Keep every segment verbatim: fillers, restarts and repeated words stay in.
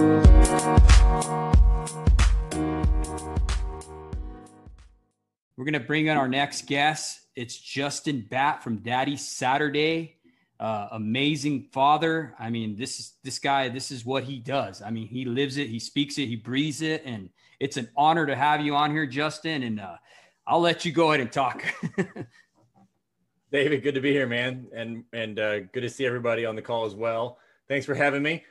We're going to bring in our next guest. It's Justin Batt from Daddy Saturday. Uh, amazing father. I mean, this is this guy, this is what he does. I mean, he lives it, he speaks it, he breathes it. And it's an honor to have you on here, Justin. And uh, I'll let you go ahead and talk. David, good to be here, man. And, and uh, good to see everybody on the call as well. Thanks for having me.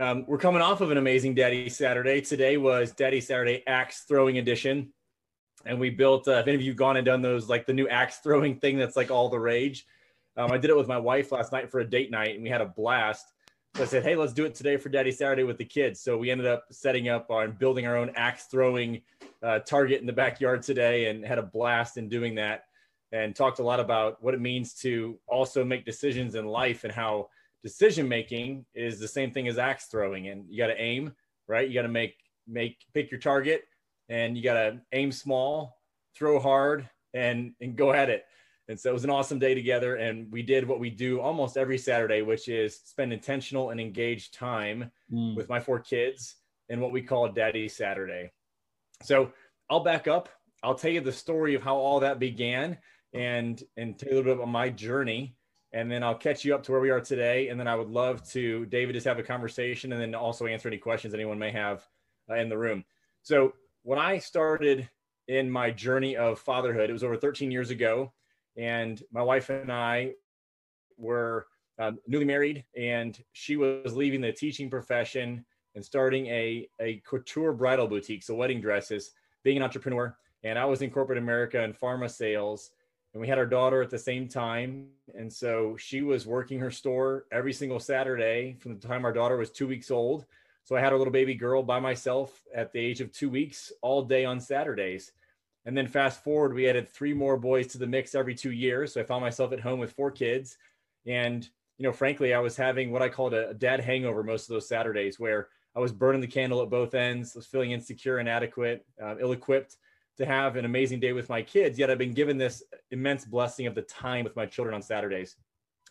Um, we're coming off of an amazing Daddy Saturday. Today was Daddy Saturday Axe Throwing Edition. And we built, uh, if any of you have gone and done those, like the new axe throwing thing that's like all the rage. Um, I did it with my wife last night for a date night and we had a blast. So I said, hey, let's do it today for Daddy Saturday with the kids. So we ended up setting up our, and building our own axe throwing uh, target in the backyard today and had a blast in doing that. And talked a lot about what it means to also make decisions in life and how decision making is the same thing as axe throwing. And you got to aim, right? You got to make, make, pick your target. And you got to aim small, throw hard, and, and go at it. And so it was an awesome day together. And we did what we do almost every Saturday, which is spend intentional and engaged time mm. with my four kids in what we call Daddy Saturday. So I'll back up. I'll tell you the story of how all that began and, and tell you a little bit about my journey. And then I'll catch you up to where we are today. And then I would love to, David, just have a conversation and then also answer any questions anyone may have uh, in the room. So when I started in my journey of fatherhood, it was over thirteen years ago, and my wife and I were um, newly married, and she was leaving the teaching profession and starting a, a couture bridal boutique, so wedding dresses, being an entrepreneur, and I was in corporate America and pharma sales, and we had our daughter at the same time, and so she was working her store every single Saturday from the time our daughter was two weeks old. So I had a little baby girl by myself at the age of two weeks all day on Saturdays. And then fast forward, we added three more boys to the mix every two years. So I found myself at home with four kids. And, you know, frankly, I was having what I called a dad hangover most of those Saturdays where I was burning the candle at both ends, was feeling insecure, inadequate, uh, ill-equipped to have an amazing day with my kids. Yet I've been given this immense blessing of the time with my children on Saturdays.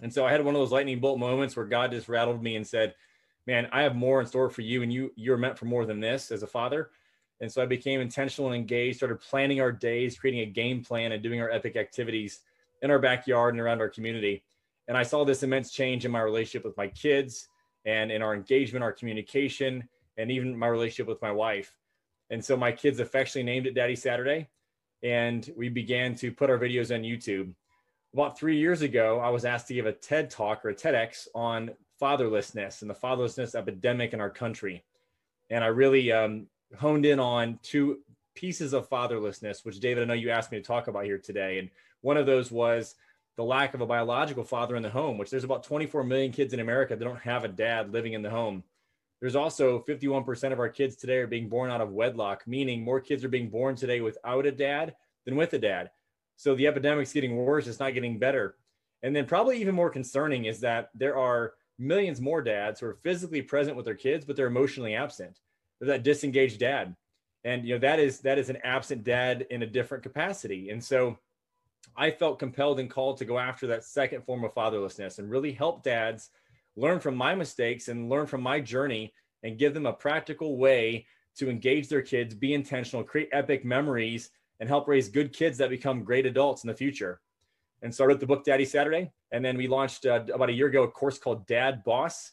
And so I had one of those lightning bolt moments where God just rattled me and said, man, I have more in store for you, and you, you're meant for more than this as a father. And so I became intentional and engaged, started planning our days, creating a game plan and doing our epic activities in our backyard and around our community. And I saw this immense change in my relationship with my kids and in our engagement, our communication, and even my relationship with my wife. And so my kids affectionately named it Daddy Saturday, and we began to put our videos on YouTube. About three years ago, I was asked to give a TED talk or a TEDx on fatherlessness and the fatherlessness epidemic in our country. And I really um, honed in on two pieces of fatherlessness, which David, I know you asked me to talk about here today. And one of those was the lack of a biological father in the home, which there's about twenty-four million kids in America that don't have a dad living in the home. There's also fifty-one percent of our kids today are being born out of wedlock, meaning more kids are being born today without a dad than with a dad. So the epidemic's getting worse, it's not getting better. And then probably even more concerning is that there are millions more dads who are physically present with their kids, but they're emotionally absent. They're that disengaged dad. And, you know, that is, that is an absent dad in a different capacity. And so I felt compelled and called to go after that second form of fatherlessness and really help dads learn from my mistakes and learn from my journey and give them a practical way to engage their kids, be intentional, create epic memories, and help raise good kids that become great adults in the future. And so I wrote the book, Daddy Saturday. And then we launched uh, about a year ago, a course called Dad Boss.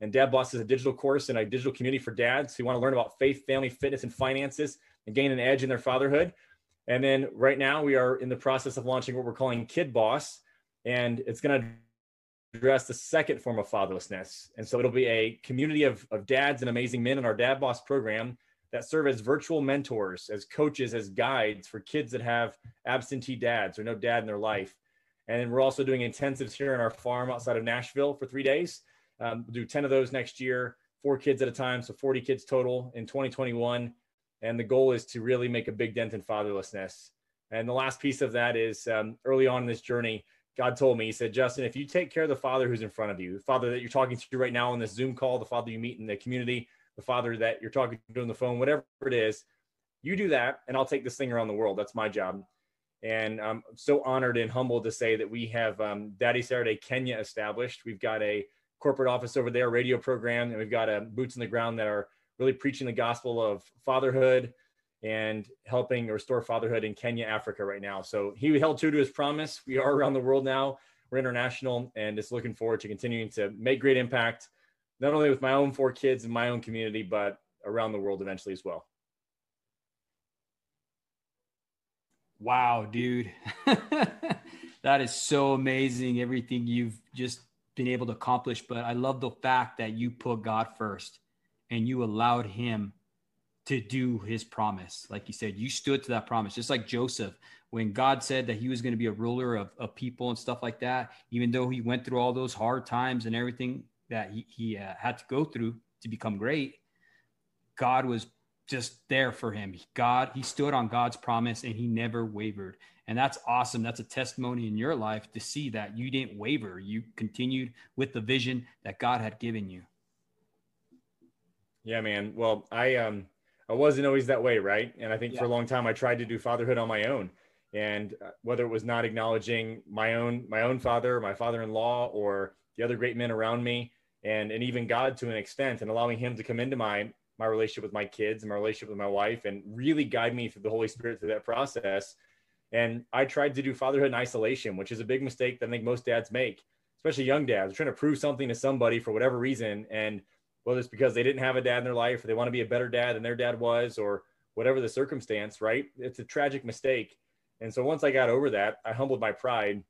And Dad Boss is a digital course and a digital community for dads who want to learn about faith, family, fitness, and finances and gain an edge in their fatherhood. And then right now we are in the process of launching what we're calling Kid Boss. And it's going to address the second form of fatherlessness. And so it'll be a community of, of dads and amazing men in our Dad Boss program that serve as virtual mentors, as coaches, as guides for kids that have absentee dads or no dad in their life. And then we're also doing intensives here on our farm outside of Nashville for three days. Um, we'll do ten of those next year, four kids at a time, so forty kids total in twenty twenty-one. And the goal is to really make a big dent in fatherlessness. And the last piece of that is um, early on in this journey, God told me, he said, Justin, if you take care of the father who's in front of you, the father that you're talking to right now on this Zoom call, the father you meet in the community, the father that you're talking to on the phone, whatever it is, you do that and I'll take this thing around the world. That's my job. And I'm so honored and humbled to say that we have um, Daddy Saturday Kenya established. We've got a corporate office over there, radio program, and we've got uh, boots on the ground that are really preaching the gospel of fatherhood and helping restore fatherhood in Kenya, Africa right now. So he held true to his promise. We are around the world now. We're international, and just looking forward to continuing to make great impact, not only with my own four kids and my own community, but around the world eventually as well. Wow, dude. That is so amazing, everything you've just been able to accomplish. But I love the fact that you put God first and you allowed him to do his promise. Like you said, you stood to that promise, just like Joseph. When God said that he was going to be a ruler of, of people and stuff like that, even though he went through all those hard times and everything that he, he uh, had to go through to become great, God was just there for him. God, he stood on God's promise and he never wavered. And that's awesome. That's a testimony in your life to see that you didn't waver. You continued with the vision that God had given you. Yeah, man. Well, I, um, I wasn't always that way. Right. And I think yeah. for a long time, I tried to do fatherhood on my own. And whether it was not acknowledging my own, my own father, my father-in-law, or the other great men around me, and, and even God to an extent, and allowing him to come into my, my relationship with my kids and my relationship with my wife, and really guide me through the Holy Spirit through that process. And I tried to do fatherhood in isolation, which is a big mistake that I think most dads make, especially young dads. They're trying to prove something to somebody for whatever reason. And whether it's because they didn't have a dad in their life, or they want to be a better dad than their dad was, or whatever the circumstance, right? It's a tragic mistake. And so once I got over that, I humbled my pride.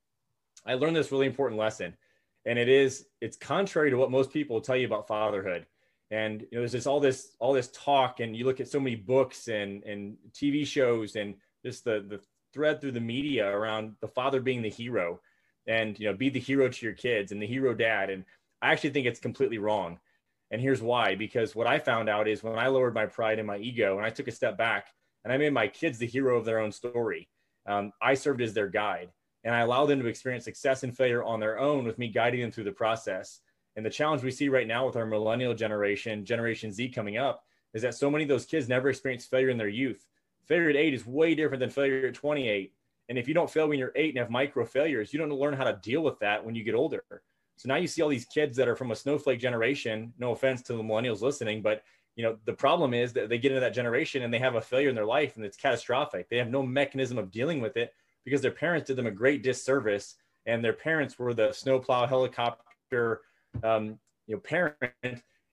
I learned this really important lesson. And it is, it's contrary to what most people tell you about fatherhood. And you know, there's just all this, all this talk, and you look at so many books and, and T V shows, and just the, the thread through the media around the father being the hero, and, you know, be the hero to your kids and the hero dad. And I actually think it's completely wrong. And here's why, because what I found out is when I lowered my pride and my ego, and I took a step back and I made my kids the hero of their own story, Um, I served as their guide, and I allowed them to experience success and failure on their own with me guiding them through the process. And the challenge we see right now with our millennial generation, Generation Z coming up, is that so many of those kids never experienced failure in their youth. Failure at eight is way different than failure at twenty-eight. And if you don't fail when you're eight and have micro failures, you don't learn how to deal with that when you get older. So now you see all these kids that are from a snowflake generation, no offense to the millennials listening, but you know, the problem is that they get into that generation and they have a failure in their life, and it's catastrophic. They have no mechanism of dealing with it because their parents did them a great disservice, and their parents were the snowplow helicopter, um, you know, parent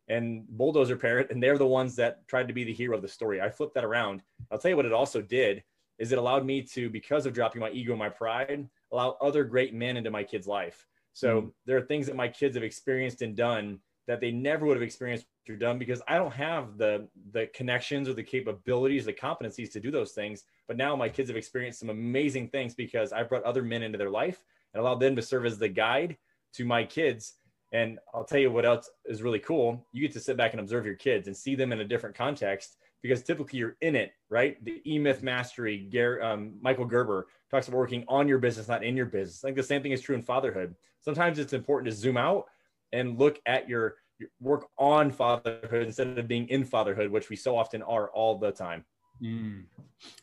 and bulldozer parent. And they're the ones that tried to be the hero of the story. I flipped that around. I'll tell you what it also did is it allowed me to, because of dropping my ego and my pride, allow other great men into my kid's life. So mm-hmm. there are things that my kids have experienced and done that they never would have experienced or done because I don't have the the connections or the capabilities, the competencies to do those things. But now my kids have experienced some amazing things because I brought other men into their life and allowed them to serve as the guide to my kids. And I'll tell you what else is really cool. You get to sit back and observe your kids and see them in a different context, because typically you're in it, right? The E-Myth Mastery, Ger- um, Michael Gerber talks about working on your business, not in your business. I think the same thing is true in fatherhood. Sometimes it's important to zoom out and look at your work on fatherhood instead of being in fatherhood, which we so often are all the time. Mm,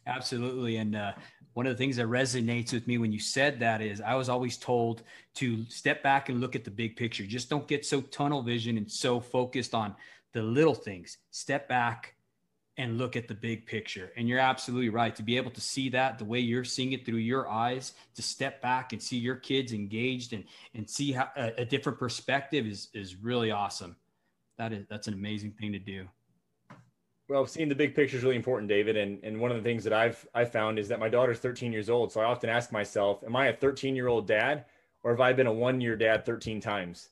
absolutely. And uh, one of the things that resonates with me when you said that is I was always told to step back and look at the big picture. Just don't get so tunnel vision and so focused on the little things. Step back and look at the big picture. And you're absolutely right. To be able to see that the way you're seeing it through your eyes, to step back and see your kids engaged and, and see how a, a different perspective is, is really awesome. That is, that's an amazing thing to do. Well, seeing the big picture is really important, David. And, and one of the things that I've, I found is that my daughter's thirteen years old. So I often ask myself, am I a thirteen year old dad, or have I been a one year dad thirteen times?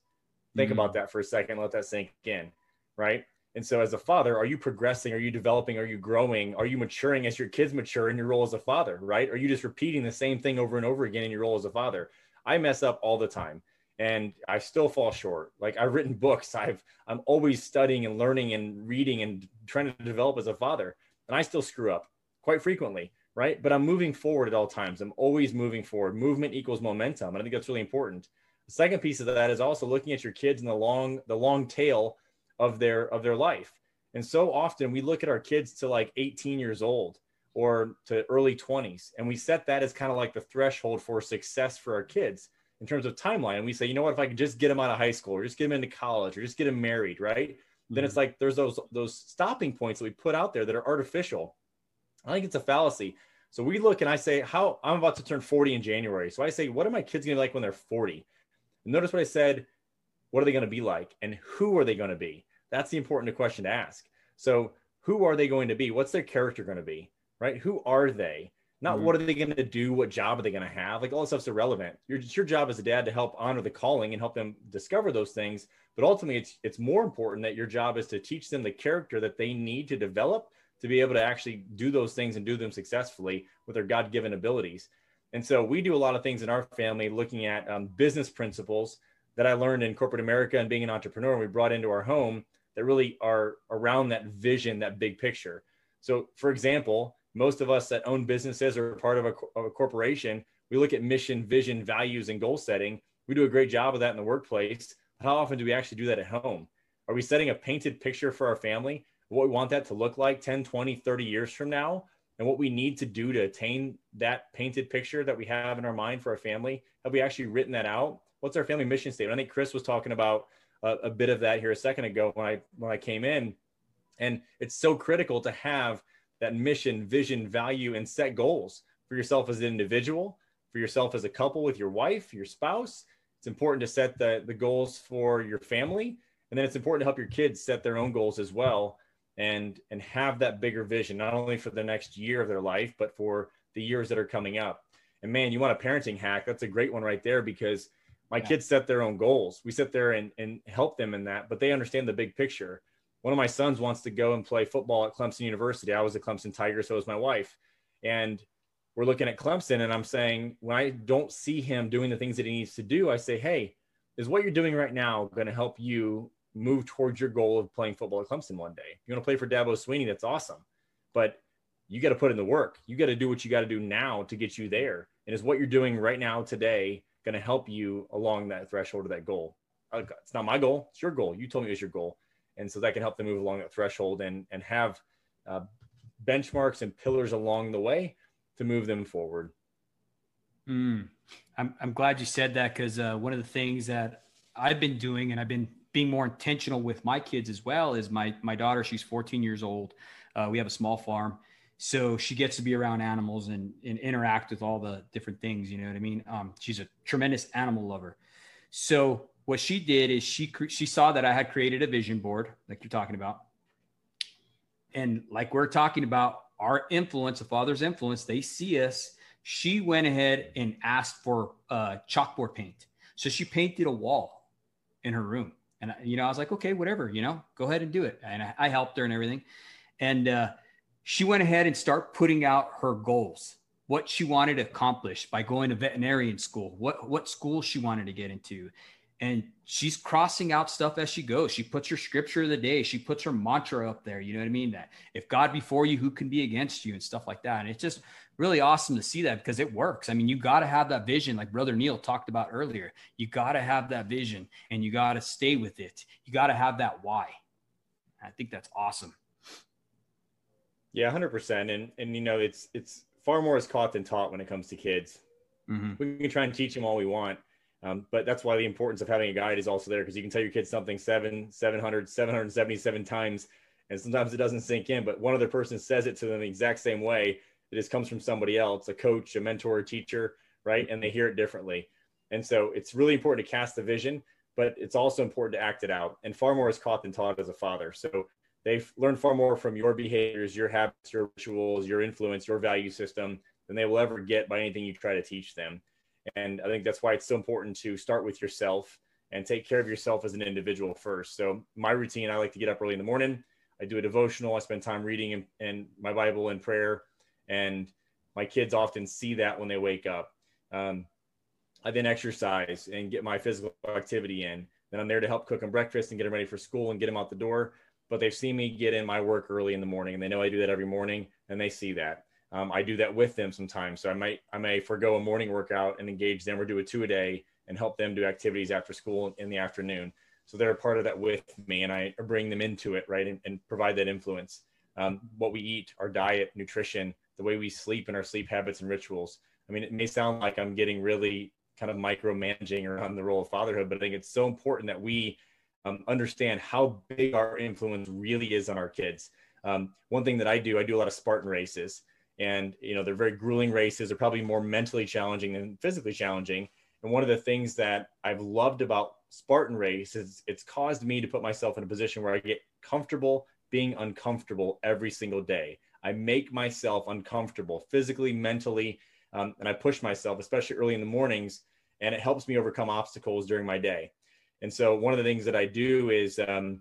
Think mm-hmm. about that for a second. Let that sink in. Right. And so as a father, are you progressing? Are you developing? Are you growing? Are you maturing as your kids mature in your role as a father, right? Are you just repeating the same thing over and over again in your role as a father? I mess up all the time, and I still fall short. Like, I've written books. I've, I'm always studying and learning and reading and trying to develop as a father. And I still screw up quite frequently, right? But I'm moving forward at all times. I'm always moving forward. Movement equals momentum. And I think that's really important. The second piece of that is also looking at your kids in the long, the long tail of their, of their life. And so often we look at our kids to like eighteen years old or to early twenties. And we set that as kind of like the threshold for success for our kids. in terms of timeline. We say, you know what, if I could just get them out of high school, or just get them into college, or just get them married, right? Mm-hmm. Then it's like, there's those, those stopping points that we put out there that are artificial. I think it's a fallacy. So we look and I say, how I'm about to turn forty in January. So I say, what are my kids going to be like when they're forty? And notice what I said, what are they going to be like? And who are they going to be? That's the important question to ask. So who are they going to be? What's their character going to be, right? Who are they? Not mm-hmm. what are they going to do? What job are they going to have? Like all this stuff's irrelevant. Your, it's your job as a dad to help honor the calling and help them discover those things. But ultimately, it's, it's more important that your job is to teach them the character that they need to develop to be able to actually do those things and do them successfully with their God-given abilities. And so we do a lot of things in our family looking at um, business principles that I learned in corporate America and being an entrepreneur we brought into our home that really are around that vision, that big picture. So for example, most of us that own businesses or are part of a, of a corporation, we look at mission, vision, values, and goal setting. We do a great job of that in the workplace. How often do we actually do that at home? Are we setting a painted picture for our family, what we want that to look like ten, twenty, thirty years from now, and what we need to do to attain that painted picture that we have in our mind for our family? Have we actually written that out? What's our family mission statement? I think Chris was talking about a, a bit of that here a second ago when I when I came in. And it's so critical to have that mission, vision, value, and set goals for yourself as an individual, for yourself as a couple with your wife, your spouse. It's important to set the, the goals for your family. And then it's important to help your kids set their own goals as well. And, and have that bigger vision, not only for the next year of their life, but for the years that are coming up. And man, you want a parenting hack. That's a great one right there, because my yeah. kids set their own goals. We sit there and, and help them in that, but they understand the big picture. One of my sons wants to go and play football at Clemson University. I was a Clemson Tiger, so was my wife. And we're looking at Clemson, and I'm saying, when I don't see him doing the things that he needs to do, I say, hey, is what you're doing right now going to help you move towards your goal of playing football at Clemson one day? You want to play for Dabo Swinney, that's awesome. But you got to put in the work. You got to do what you got to do now to get you there. And is what you're doing right now today going to help you along that threshold of that goal? It's not my goal. It's your goal. You told me it was your goal. And so that can help them move along that threshold and, and have uh, benchmarks and pillars along the way to move them forward. Mm. I'm, I'm glad you said that, because uh, one of the things that I've been doing, and I've been being more intentional with my kids as well, is my, my daughter, she's fourteen years old. Uh, we have a small farm. So she gets to be around animals and, and interact with all the different things. You know what I mean? Um, she's a tremendous animal lover. So what she did is she, she saw that I had created a vision board, like you're talking about. And like we're talking about our influence, the father's influence, they see us. She went ahead and asked for uh chalkboard paint. So she painted a wall in her room. And, you know, I was like, okay, whatever, you know, go ahead and do it. And I, I helped her and everything. And uh, she went ahead and start putting out her goals, what she wanted to accomplish by going to veterinarian school, what, what school she wanted to get into. And she's crossing out stuff as she goes. She puts her scripture of the day. She puts her mantra up there. You know what I mean? That if God be for you, who can be against you, and stuff like that. And it's just really awesome to see that, because it works. I mean, you got to have that vision. Like Brother Neil talked about earlier, you got to have that vision and you got to stay with it. You got to have that why. I think that's awesome. Yeah, one hundred percent. And, and you know, it's, it's far more is caught than taught when it comes to kids. Mm-hmm. We can try and teach them all we want. Um, but that's why the importance of having a guide is also there, because you can tell your kids something seven, seven hundred, seven hundred seventy-seven times, and sometimes it doesn't sink in, but one other person says it to them the exact same way. It just comes from somebody else, a coach, a mentor, a teacher, right? And they hear it differently. And so it's really important to cast the vision, but it's also important to act it out. And far more is caught than taught as a father. So they learn far more from your behaviors, your habits, your rituals, your influence, your value system than they will ever get by anything you try to teach them. And I think that's why it's so important to start with yourself and take care of yourself as an individual first. So my routine, I like to get up early in the morning. I do a devotional. I spend time reading and, and my Bible and prayer. And my kids often see that when they wake up. Um, I then exercise and get my physical activity in. Then I'm there to help cook them breakfast and get them ready for school and get them out the door. But they've seen me get in my work early in the morning, and they know I do that every morning, and they see that. Um, I do that with them sometimes. So I might, I may forego a morning workout and engage them, or do a two a day and help them do activities after school in the afternoon. So they're a part of that with me, and I bring them into it, right? And, and provide that influence. Um, what we eat, our diet, nutrition, the way we sleep, and our sleep habits and rituals. I mean, it may sound like I'm getting really kind of micromanaging around the role of fatherhood, but I think it's so important that we um, understand how big our influence really is on our kids. Um, one thing that I do, I do a lot of Spartan races, and, you know, they're very grueling races. They're probably more mentally challenging than physically challenging. And one of the things that I've loved about Spartan race is it's caused me to put myself in a position where I get comfortable being uncomfortable every single day. I make myself uncomfortable physically, mentally, um, and I push myself, especially early in the mornings, and it helps me overcome obstacles during my day. And so one of the things that I do is um,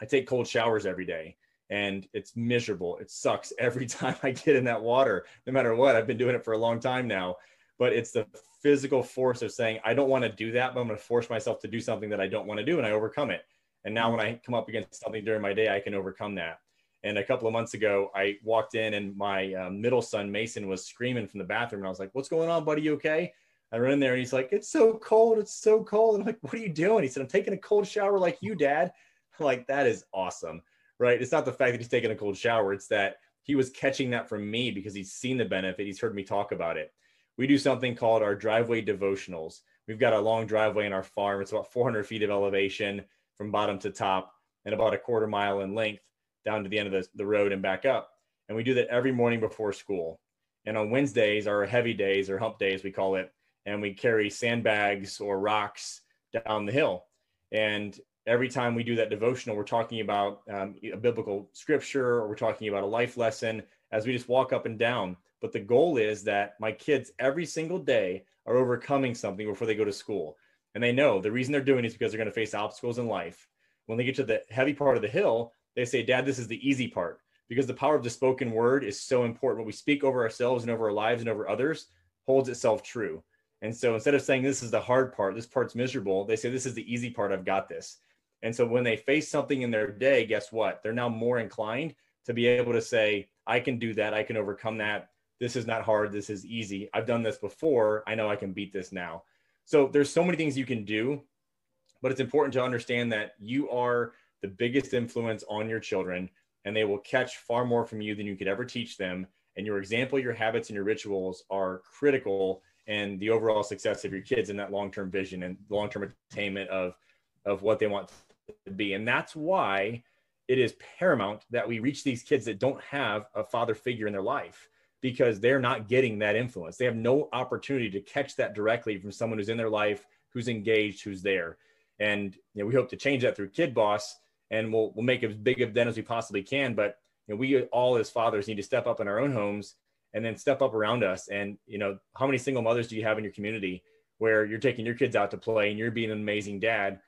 I take cold showers every day, and it's miserable. It sucks every time I get in that water, no matter what. I've been doing it for a long time now, but it's the physical force of saying, I don't want to do that, but I'm going to force myself to do something that I don't want to do, and I overcome it. And now when I come up against something during my day, I can overcome that. And a couple of months ago, I walked in and my uh, middle son, Mason, was screaming from the bathroom. And I was like, what's going on, buddy? You okay? I run in there and he's like, it's so cold. It's so cold. And I'm like, what are you doing? He said, I'm taking a cold shower like you, Dad. I'm like, that is awesome, right? It's not the fact that he's taking a cold shower. It's that he was catching that from me because he's seen the benefit. He's heard me talk about it. We do something called our driveway devotionals. We've got a long driveway in our farm. It's about four hundred feet of elevation from bottom to top and about a quarter mile in length down to the end of the, the road and back up. And we do that every morning before school. And on Wednesdays, our heavy days or hump days, we call it, and we carry sandbags or rocks down the hill. And every time we do that devotional, we're talking about um, a biblical scripture, or we're talking about a life lesson as we just walk up and down. But the goal is that my kids every single day are overcoming something before they go to school. And they know the reason they're doing it is because they're going to face obstacles in life. When they get to the heavy part of the hill, they say, Dad, this is the easy part, because the power of the spoken word is so important. What we speak over ourselves and over our lives and over others holds itself true. And so instead of saying this is the hard part, this part's miserable, they say, this is the easy part. I've got this. And so when they face something in their day, guess what? They're now more inclined to be able to say, I can do that. I can overcome that. This is not hard. This is easy. I've done this before. I know I can beat this now. So there's so many things you can do, but it's important to understand that you are the biggest influence on your children, and they will catch far more from you than you could ever teach them. And your example, your habits, and your rituals are critical in the overall success of your kids and that long-term vision and long-term attainment of, of what they want to be. And that's why it is paramount that we reach these kids that don't have a father figure in their life, because they're not getting that influence. They have no opportunity to catch that directly from someone who's in their life, who's engaged, who's there. And you know, we hope to change that through Kid Boss, and we'll, we'll make it as big of them as we possibly can. But you know, we all as fathers need to step up in our own homes and then step up around us. And you know, how many single mothers do you have in your community where you're taking your kids out to play and you're being an amazing dad?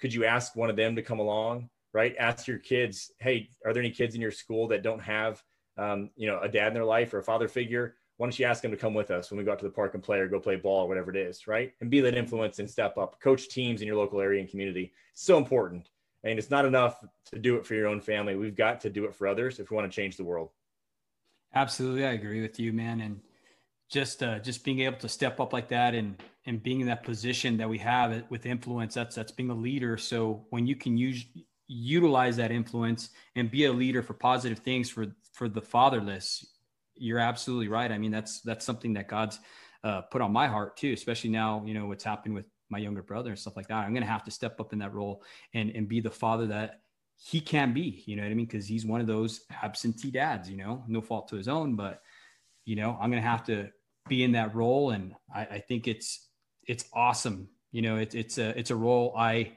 Could you ask one of them to come along, right? Ask your kids, hey, are there any kids in your school that don't have Um, you know, a dad in their life or a father figure? Why don't you ask them to come with us when we go out to the park and play, or go play ball, or whatever it is, right? And be that influence and step up. Coach teams in your local area and community. It's so important. And it's not enough to do it for your own family. We've got to do it for others if we want to change the world. Absolutely. I agree with you, man. And just, uh, just being able to step up like that and, and being in that position that we have with influence, that's, that's being a leader. So when you can use, utilize that influence and be a leader for positive things for, for the fatherless, you're absolutely right. I mean, that's, that's something that God's uh, put on my heart too, especially now, you know, what's happened with my younger brother and stuff like that. I'm going to have to step up in that role and, and be the father that he can be, you know what I mean? Cause he's one of those absentee dads, you know, no fault to his own, but you know, I'm going to have to be in that role. And I, I think it's, it's awesome. You know, it's, it's a, it's a role I,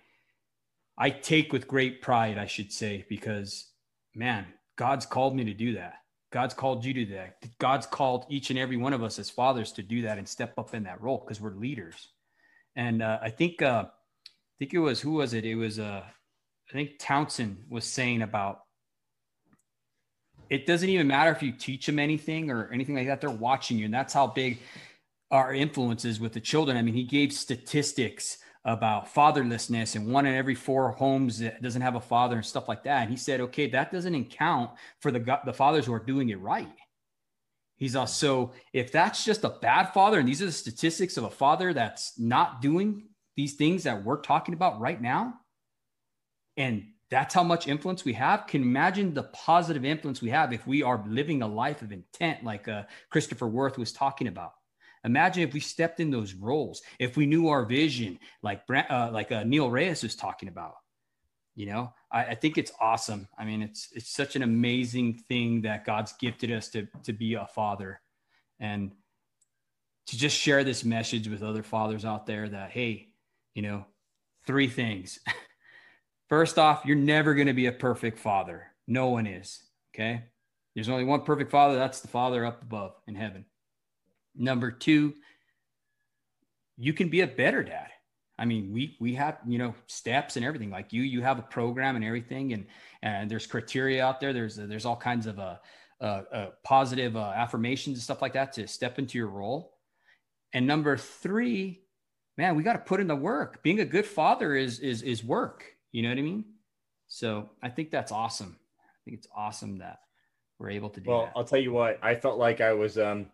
I take with great pride, I should say, because man, God's called me to do that. God's called you to do that. God's called each and every one of us as fathers to do that and step up in that role, because we're leaders. And uh, I think, uh, I think it was, who was it? It was, uh, I think Townsend was saying about, it doesn't even matter if you teach them anything or anything like that, they're watching you. And that's how big our influence is with the children. I mean, he gave statistics about fatherlessness and one in every four homes that doesn't have a father and stuff like that. And he said, okay, that doesn't count for the, the fathers who are doing it right. He's also, if that's just a bad father, and these are the statistics of a father that's not doing these things that we're talking about right now, and that's how much influence we have. Can imagine the positive influence we have if we are living a life of intent, like uh, Christopher Worth was talking about. Imagine if we stepped in those roles, if we knew our vision, like uh, like uh, Neil Reyes was talking about. You know, I, I think it's awesome. I mean, it's it's such an amazing thing that God's gifted us to to be a father, and to just share this message with other fathers out there that, hey, you know, three things. First off, you're never going to be a perfect father. No one is. Okay. There's only one perfect father. That's the Father up above in heaven. Number two, you can be a better dad. I mean, we, we have, you know, steps and everything like you, you have a program and everything. And, and there's criteria out there. There's, there's all kinds of, uh, uh, uh positive, uh, affirmations and stuff like that to step into your role. And number three, man, we got to put in the work. Being a good father is, is, is work. You know what I mean? So I think that's awesome. I think it's awesome that we're able to do well, that. Well, I'll tell you what, I felt like I was, um,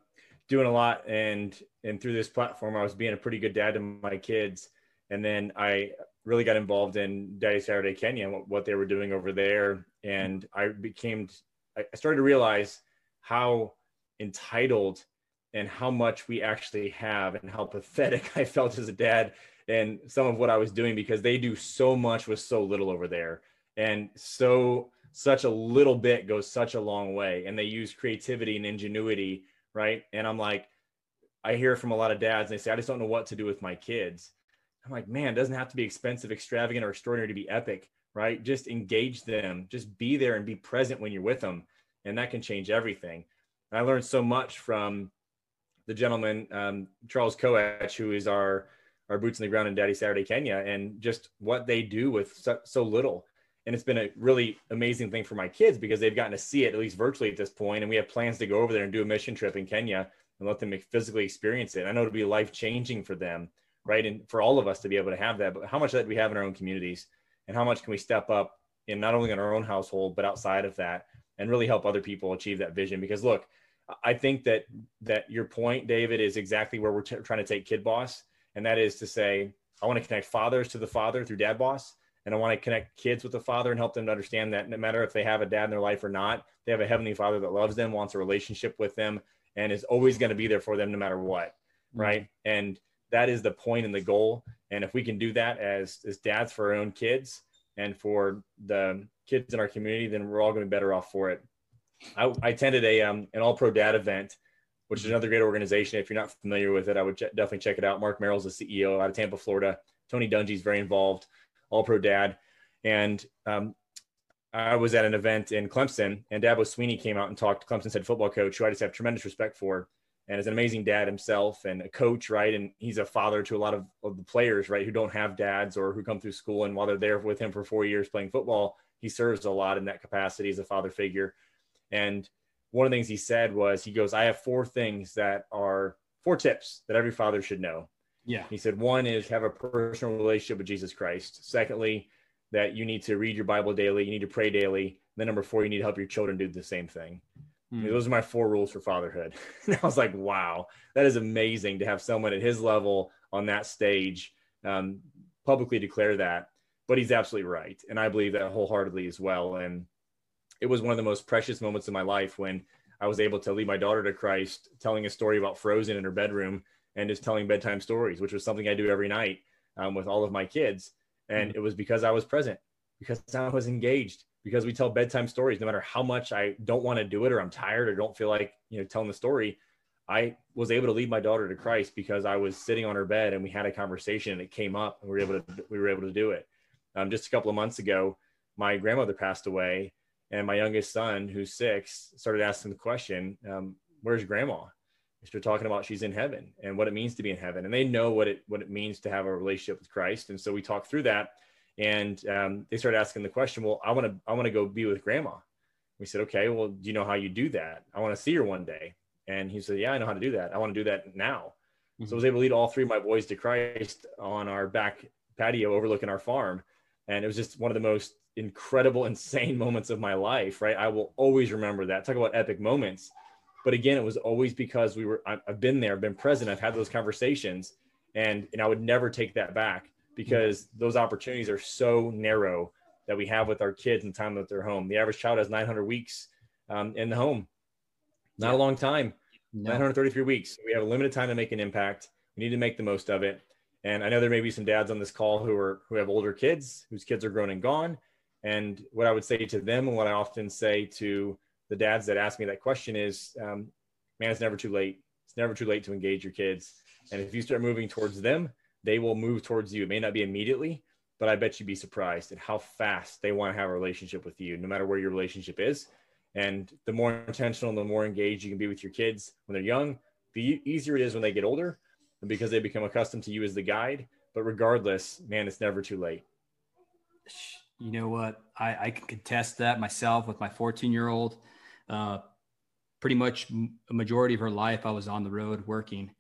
doing a lot. And, and through this platform, I was being a pretty good dad to my kids. And then I really got involved in Daddy Saturday Kenya and what, what they were doing over there. And I became, I started to realize how entitled and how much we actually have and how pathetic I felt as a dad and some of what I was doing, because they do so much with so little over there. And so such a little bit goes such a long way. And they use creativity and ingenuity, right? And I'm like, I hear from a lot of dads and they say, I just don't know what to do with my kids. I'm like, man, it doesn't have to be expensive, extravagant, or extraordinary to be epic, right? Just engage them, just be there and be present when you're with them. And that can change everything. And I learned so much from the gentleman, um, Charles Koech, who is our, our boots on the ground in Daddy Saturday Kenya, and just what they do with so, so little. And it's been a really amazing thing for my kids because they've gotten to see it, at least virtually at this point. And we have plans to go over there and do a mission trip in Kenya and let them physically experience it. I know it'll be life-changing for them. Right. And for all of us to be able to have that, but how much of that do we have in our own communities, and how much can we step up in not only in our own household, but outside of that, and really help other people achieve that vision? Because look, I think that, that your point, David, is exactly where we're t- trying to take Kid Boss. And that is to say, I want to connect fathers to the Father through Dad Boss. And I want to connect kids with the Father and help them to understand that no matter if they have a dad in their life or not, they have a heavenly Father that loves them, wants a relationship with them, and is always going to be there for them no matter what. Right. Mm-hmm. And that is the point and the goal. And if we can do that as, as dads for our own kids and for the kids in our community, then we're all going to be better off for it. I, I attended a, um, an All Pro Dad event, which is another great organization. If you're not familiar with it, I would ch- definitely check it out. Mark Merrill's the C E O out of Tampa, Florida. Tony Dungy's very involved, All Pro Dad. And um, I was at an event in Clemson, and Dabo Swinney came out and talked to Clemson's head football coach, who I just have tremendous respect for. And is an amazing dad himself and a coach, right? And he's a father to a lot of, of the players, right, who don't have dads or who come through school. And while they're there with him for four years playing football, he serves a lot in that capacity as a father figure. And one of the things he said was, he goes, I have four things that are four tips that every father should know. Yeah. He said, one is have a personal relationship with Jesus Christ. Secondly, that you need to read your Bible daily. You need to pray daily. And then number four, you need to help your children do the same thing. I mean, those are my four rules for fatherhood. And I was like, wow, that is amazing to have someone at his level on that stage um, publicly declare that. But he's absolutely right. And I believe that wholeheartedly as well. And it was one of the most precious moments in my life when I was able to lead my daughter to Christ, telling a story about Frozen in her bedroom and just telling bedtime stories, which was something I do every night um, with all of my kids. And mm-hmm. It was because I was present, because I was engaged. Because we tell bedtime stories, no matter how much I don't want to do it, or I'm tired, or don't feel like, you know, telling the story. I was able to lead my daughter to Christ because I was sitting on her bed and we had a conversation and it came up and we were able to, we were able to do it. Um, just a couple of months ago, my grandmother passed away, and my youngest son, who's six, started asking the question, um, where's grandma? They're talking about she's in heaven and what it means to be in heaven. And they know what it, what it means to have a relationship with Christ. And so we talked through that. And um, they started asking the question, well, I want to, I want to go be with grandma. We said, okay, well, do you know how you do that? I want to see her one day. And he said, yeah, I know how to do that. I want to do that now. Mm-hmm. So I was able to lead all three of my boys to Christ on our back patio overlooking our farm. And it was just one of the most incredible, insane moments of my life, right? I will always remember that. Talk about epic moments. But again, it was always because we were, I've been there, I've been present. I've had those conversations, and, and I would never take that back. Because those opportunities are so narrow that we have with our kids and time that they're home. The average child has nine hundred weeks um, in the home. Not a long time. No. nine hundred thirty-three weeks. We have a limited time to make an impact. We need to make the most of it. And I know there may be some dads on this call who are who have older kids, whose kids are grown and gone. And what I would say to them, and what I often say to the dads that ask me that question is, um, man, it's never too late. It's never too late to engage your kids. And if you start moving towards them, they will move towards you. It may not be immediately, but I bet you'd be surprised at how fast they want to have a relationship with you, no matter where your relationship is. And the more intentional and the more engaged you can be with your kids when they're young, the easier it is when they get older, because they become accustomed to you as the guide. But regardless, man, it's never too late. You know what? I, I can contest that myself with my fourteen-year-old. Uh, pretty much a majority of her life, I was on the road working.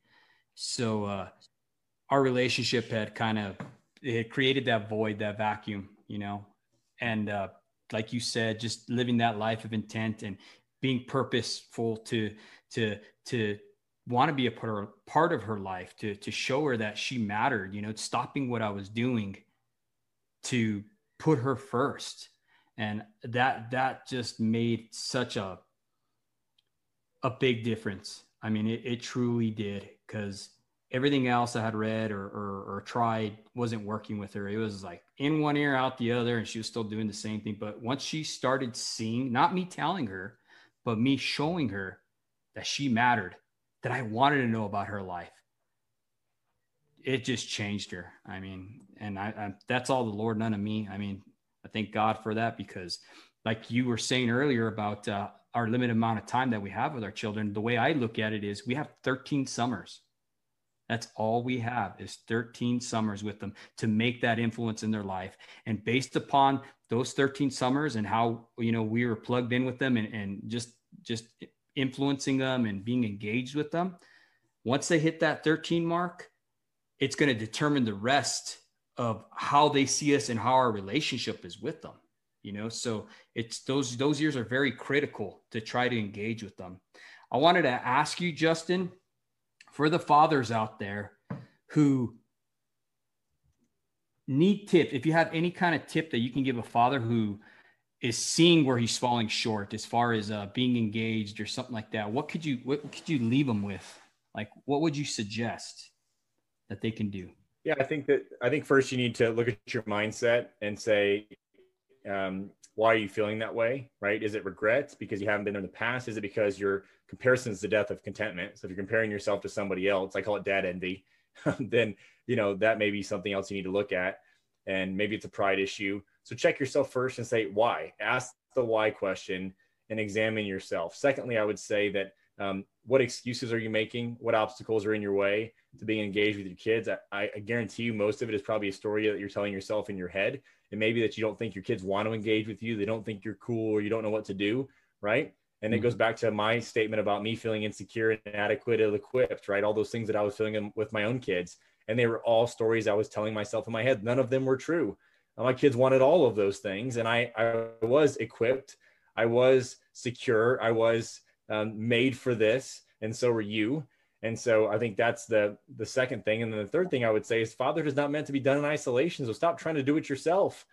So uh, our relationship had kind of, it created that void, that vacuum, you know, and uh, like you said, just living that life of intent and being purposeful to, to, to want to be a part of her life, to, to show her that she mattered, you know, stopping what I was doing to put her first. And that, that just made such a, a big difference. I mean, it, it truly did, because everything else I had read or, or, or tried wasn't working with her. It was like in one ear, out the other, and she was still doing the same thing. But once she started seeing, not me telling her, but me showing her that she mattered, that I wanted to know about her life, it just changed her. I mean, and I, I that's all the Lord, none of me. I mean, I thank God for that, because like you were saying earlier about uh, our limited amount of time that we have with our children, the way I look at it is we have thirteen summers. That's all we have is thirteen summers with them to make that influence in their life. And based upon those thirteen summers and how, you know, we were plugged in with them and, and just, just influencing them and being engaged with them. Once they hit that thirteen mark, it's going to determine the rest of how they see us and how our relationship is with them, you know? So it's those, those years are very critical to try to engage with them. I wanted to ask you, Justin, for the fathers out there who need tips, if you have any kind of tip that you can give a father who is seeing where he's falling short as far as uh, being engaged or something like that, what could you, what could you leave them with? Like, what would you suggest that they can do? Yeah, I think that, I think first you need to look at your mindset and say, um, why are you feeling that way, right? Is it regrets because you haven't been there in the past? Is it because your comparison is the death of contentment? So if you're comparing yourself to somebody else, I call it dad envy, then, you know, that may be something else you need to look at. And maybe it's a pride issue. So check yourself first and say, why? Ask the why question and examine yourself. Secondly, I would say that um, what excuses are you making? What obstacles are in your way to being engaged with your kids? I, I guarantee you most of it is probably a story that you're telling yourself in your head. It may be that you don't think your kids want to engage with you. They don't think you're cool, or you don't know what to do, right? And mm-hmm. It goes back to my statement about me feeling insecure and inadequate, ill-equipped, right? All those things that I was feeling with my own kids. And they were all stories I was telling myself in my head. None of them were true. My kids wanted all of those things. And I, I was equipped. I was secure. I was um, made for this. And so were you. And so I think that's the, the second thing. And then the third thing I would say is fatherhood is not meant to be done in isolation. So stop trying to do it yourself.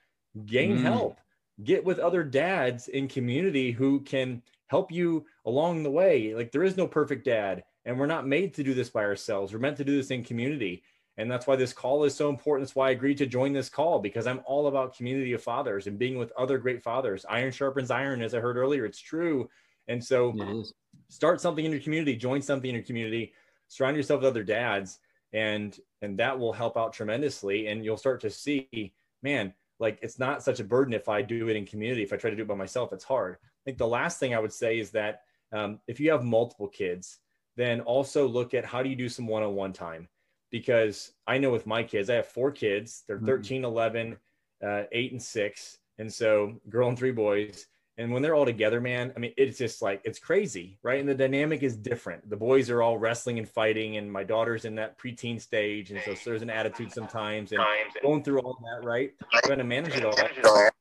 Gain mm. help. Get with other dads in community who can help you along the way. Like, there is no perfect dad, and we're not made to do this by ourselves. We're meant to do this in community. And that's why this call is so important. That's why I agreed to join this call, because I'm all about community of fathers and being with other great fathers. Iron sharpens iron, as I heard earlier. It's true. And so start something in your community, join something in your community, surround yourself with other dads, and and that will help out tremendously. And you'll start to see, man, like, it's not such a burden if I do it in community. If I try to do it by myself, it's hard. I think the last thing I would say is that um, if you have multiple kids, then also look at how do you do some one-on-one time? Because I know with my kids, I have four kids. They're thirteen, eleven, uh, eight, and six. And so girl and three boys. And when they're all together, man, I mean, it's just like, it's crazy, right? And the dynamic is different. The boys are all wrestling and fighting, and my daughter's in that preteen stage. And so, so there's an attitude sometimes, and going through all that, right? Trying to manage it all. And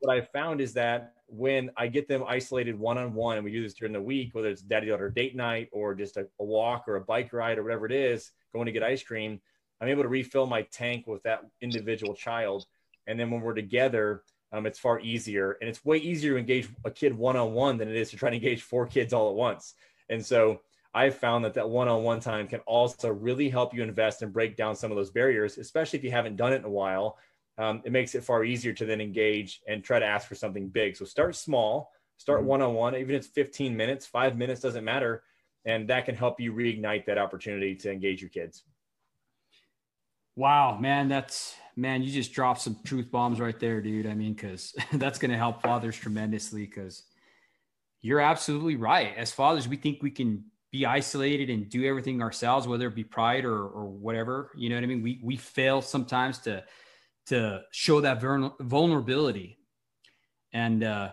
what I found is that when I get them isolated one-on-one, and we do this during the week, whether it's daddy-daughter date night or just a, a walk or a bike ride or whatever it is, going to get ice cream, I'm able to refill my tank with that individual child. And then when we're together, Um, it's far easier, and it's way easier to engage a kid one-on-one than it is to try to engage four kids all at once. And so I've found that that one-on-one time can also really help you invest and break down some of those barriers, especially if you haven't done it in a while. Um, it makes it far easier to then engage and try to ask for something big. So start small, start mm-hmm. one-on-one, even if it's fifteen minutes, five minutes, doesn't matter. And that can help you reignite that opportunity to engage your kids. Wow, man, that's, man, you just dropped some truth bombs right there, dude. I mean, cause that's going to help fathers tremendously, cause you're absolutely right. As fathers, we think we can be isolated and do everything ourselves, whether it be pride or, or whatever, you know what I mean? We, we fail sometimes to, to show that vulnerability. And uh,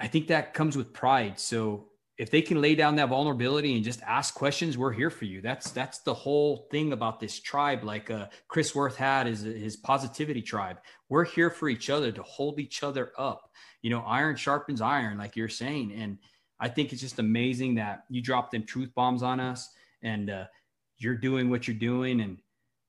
I think that comes with pride. So if they can lay down that vulnerability and just ask questions, we're here for you. That's, that's the whole thing about this tribe. Like uh, Chris Worth had his, his positivity tribe. We're here for each other to hold each other up. You know, iron sharpens iron, like you're saying. And I think it's just amazing that you dropped them truth bombs on us, and uh, you're doing what you're doing. And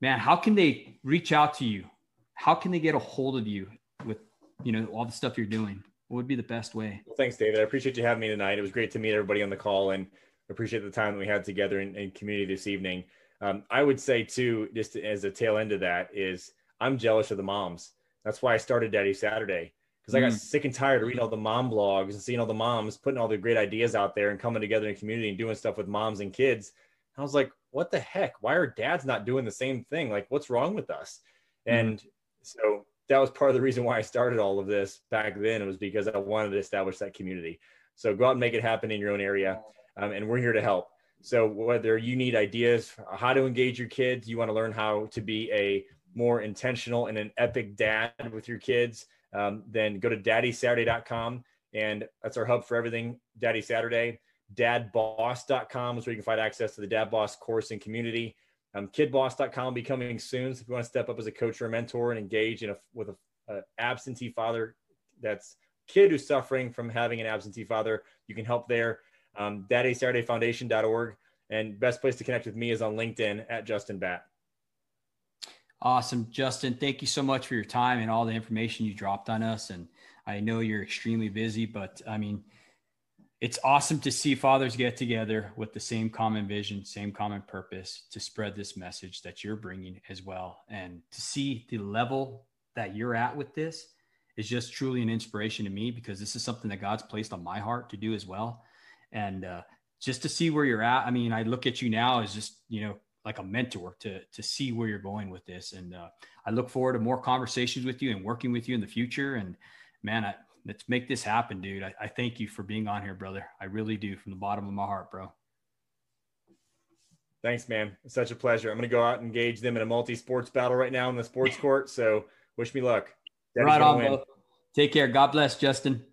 man, how can they reach out to you? How can they get a hold of you with, you know, all the stuff you're doing? What would be the best way? Well, thanks, David. I appreciate you having me tonight. It was great to meet everybody on the call, and appreciate the time that we had together in, in community this evening. Um, I would say too, just as a tail end of that, is I'm jealous of the moms. That's why I started Daddy Saturday, because mm. I got sick and tired of reading all the mom blogs and seeing all the moms putting all their great ideas out there and coming together in a community and doing stuff with moms and kids. And I was like, what the heck? Why are dads not doing the same thing? Like, what's wrong with us? Mm. And so that was part of the reason why I started all of this back then. It was because I wanted to establish that community. So go out and make it happen in your own area. Um, and we're here to help. So whether you need ideas for how to engage your kids, you want to learn how to be a more intentional and an epic dad with your kids, um, then go to daddy saturday dot com. And that's our hub for everything, Daddy Saturday. dad boss dot com is where you can find access to the Dad Boss course and community. Um, kid boss dot com be coming soon. So if you want to step up as a coach or a mentor and engage in a, with an a absentee father, that's kid who's suffering from having an absentee father, you can help there. Um, Daddy Saturday Foundation dot org. And best place to connect with me is on LinkedIn at Justin Batt. Awesome, Justin. Thank you so much for your time and all the information you dropped on us. And I know you're extremely busy, but I mean, it's awesome to see fathers get together with the same common vision, same common purpose to spread this message that you're bringing as well. And to see the level that you're at with this is just truly an inspiration to me, because this is something that God's placed on my heart to do as well. And uh, just to see where you're at. I mean, I look at you now as just, you know, like a mentor to, to see where you're going with this. And uh, I look forward to more conversations with you and working with you in the future. And man, I, let's make this happen, dude. I, I thank you for being on here, brother. I really do, from the bottom of my heart, bro. Thanks, man. It's such a pleasure. I'm going to go out and engage them in a multi-sports battle right now in the sports court. So wish me luck. Daddy's right on, bro. Take care. God bless, Justin.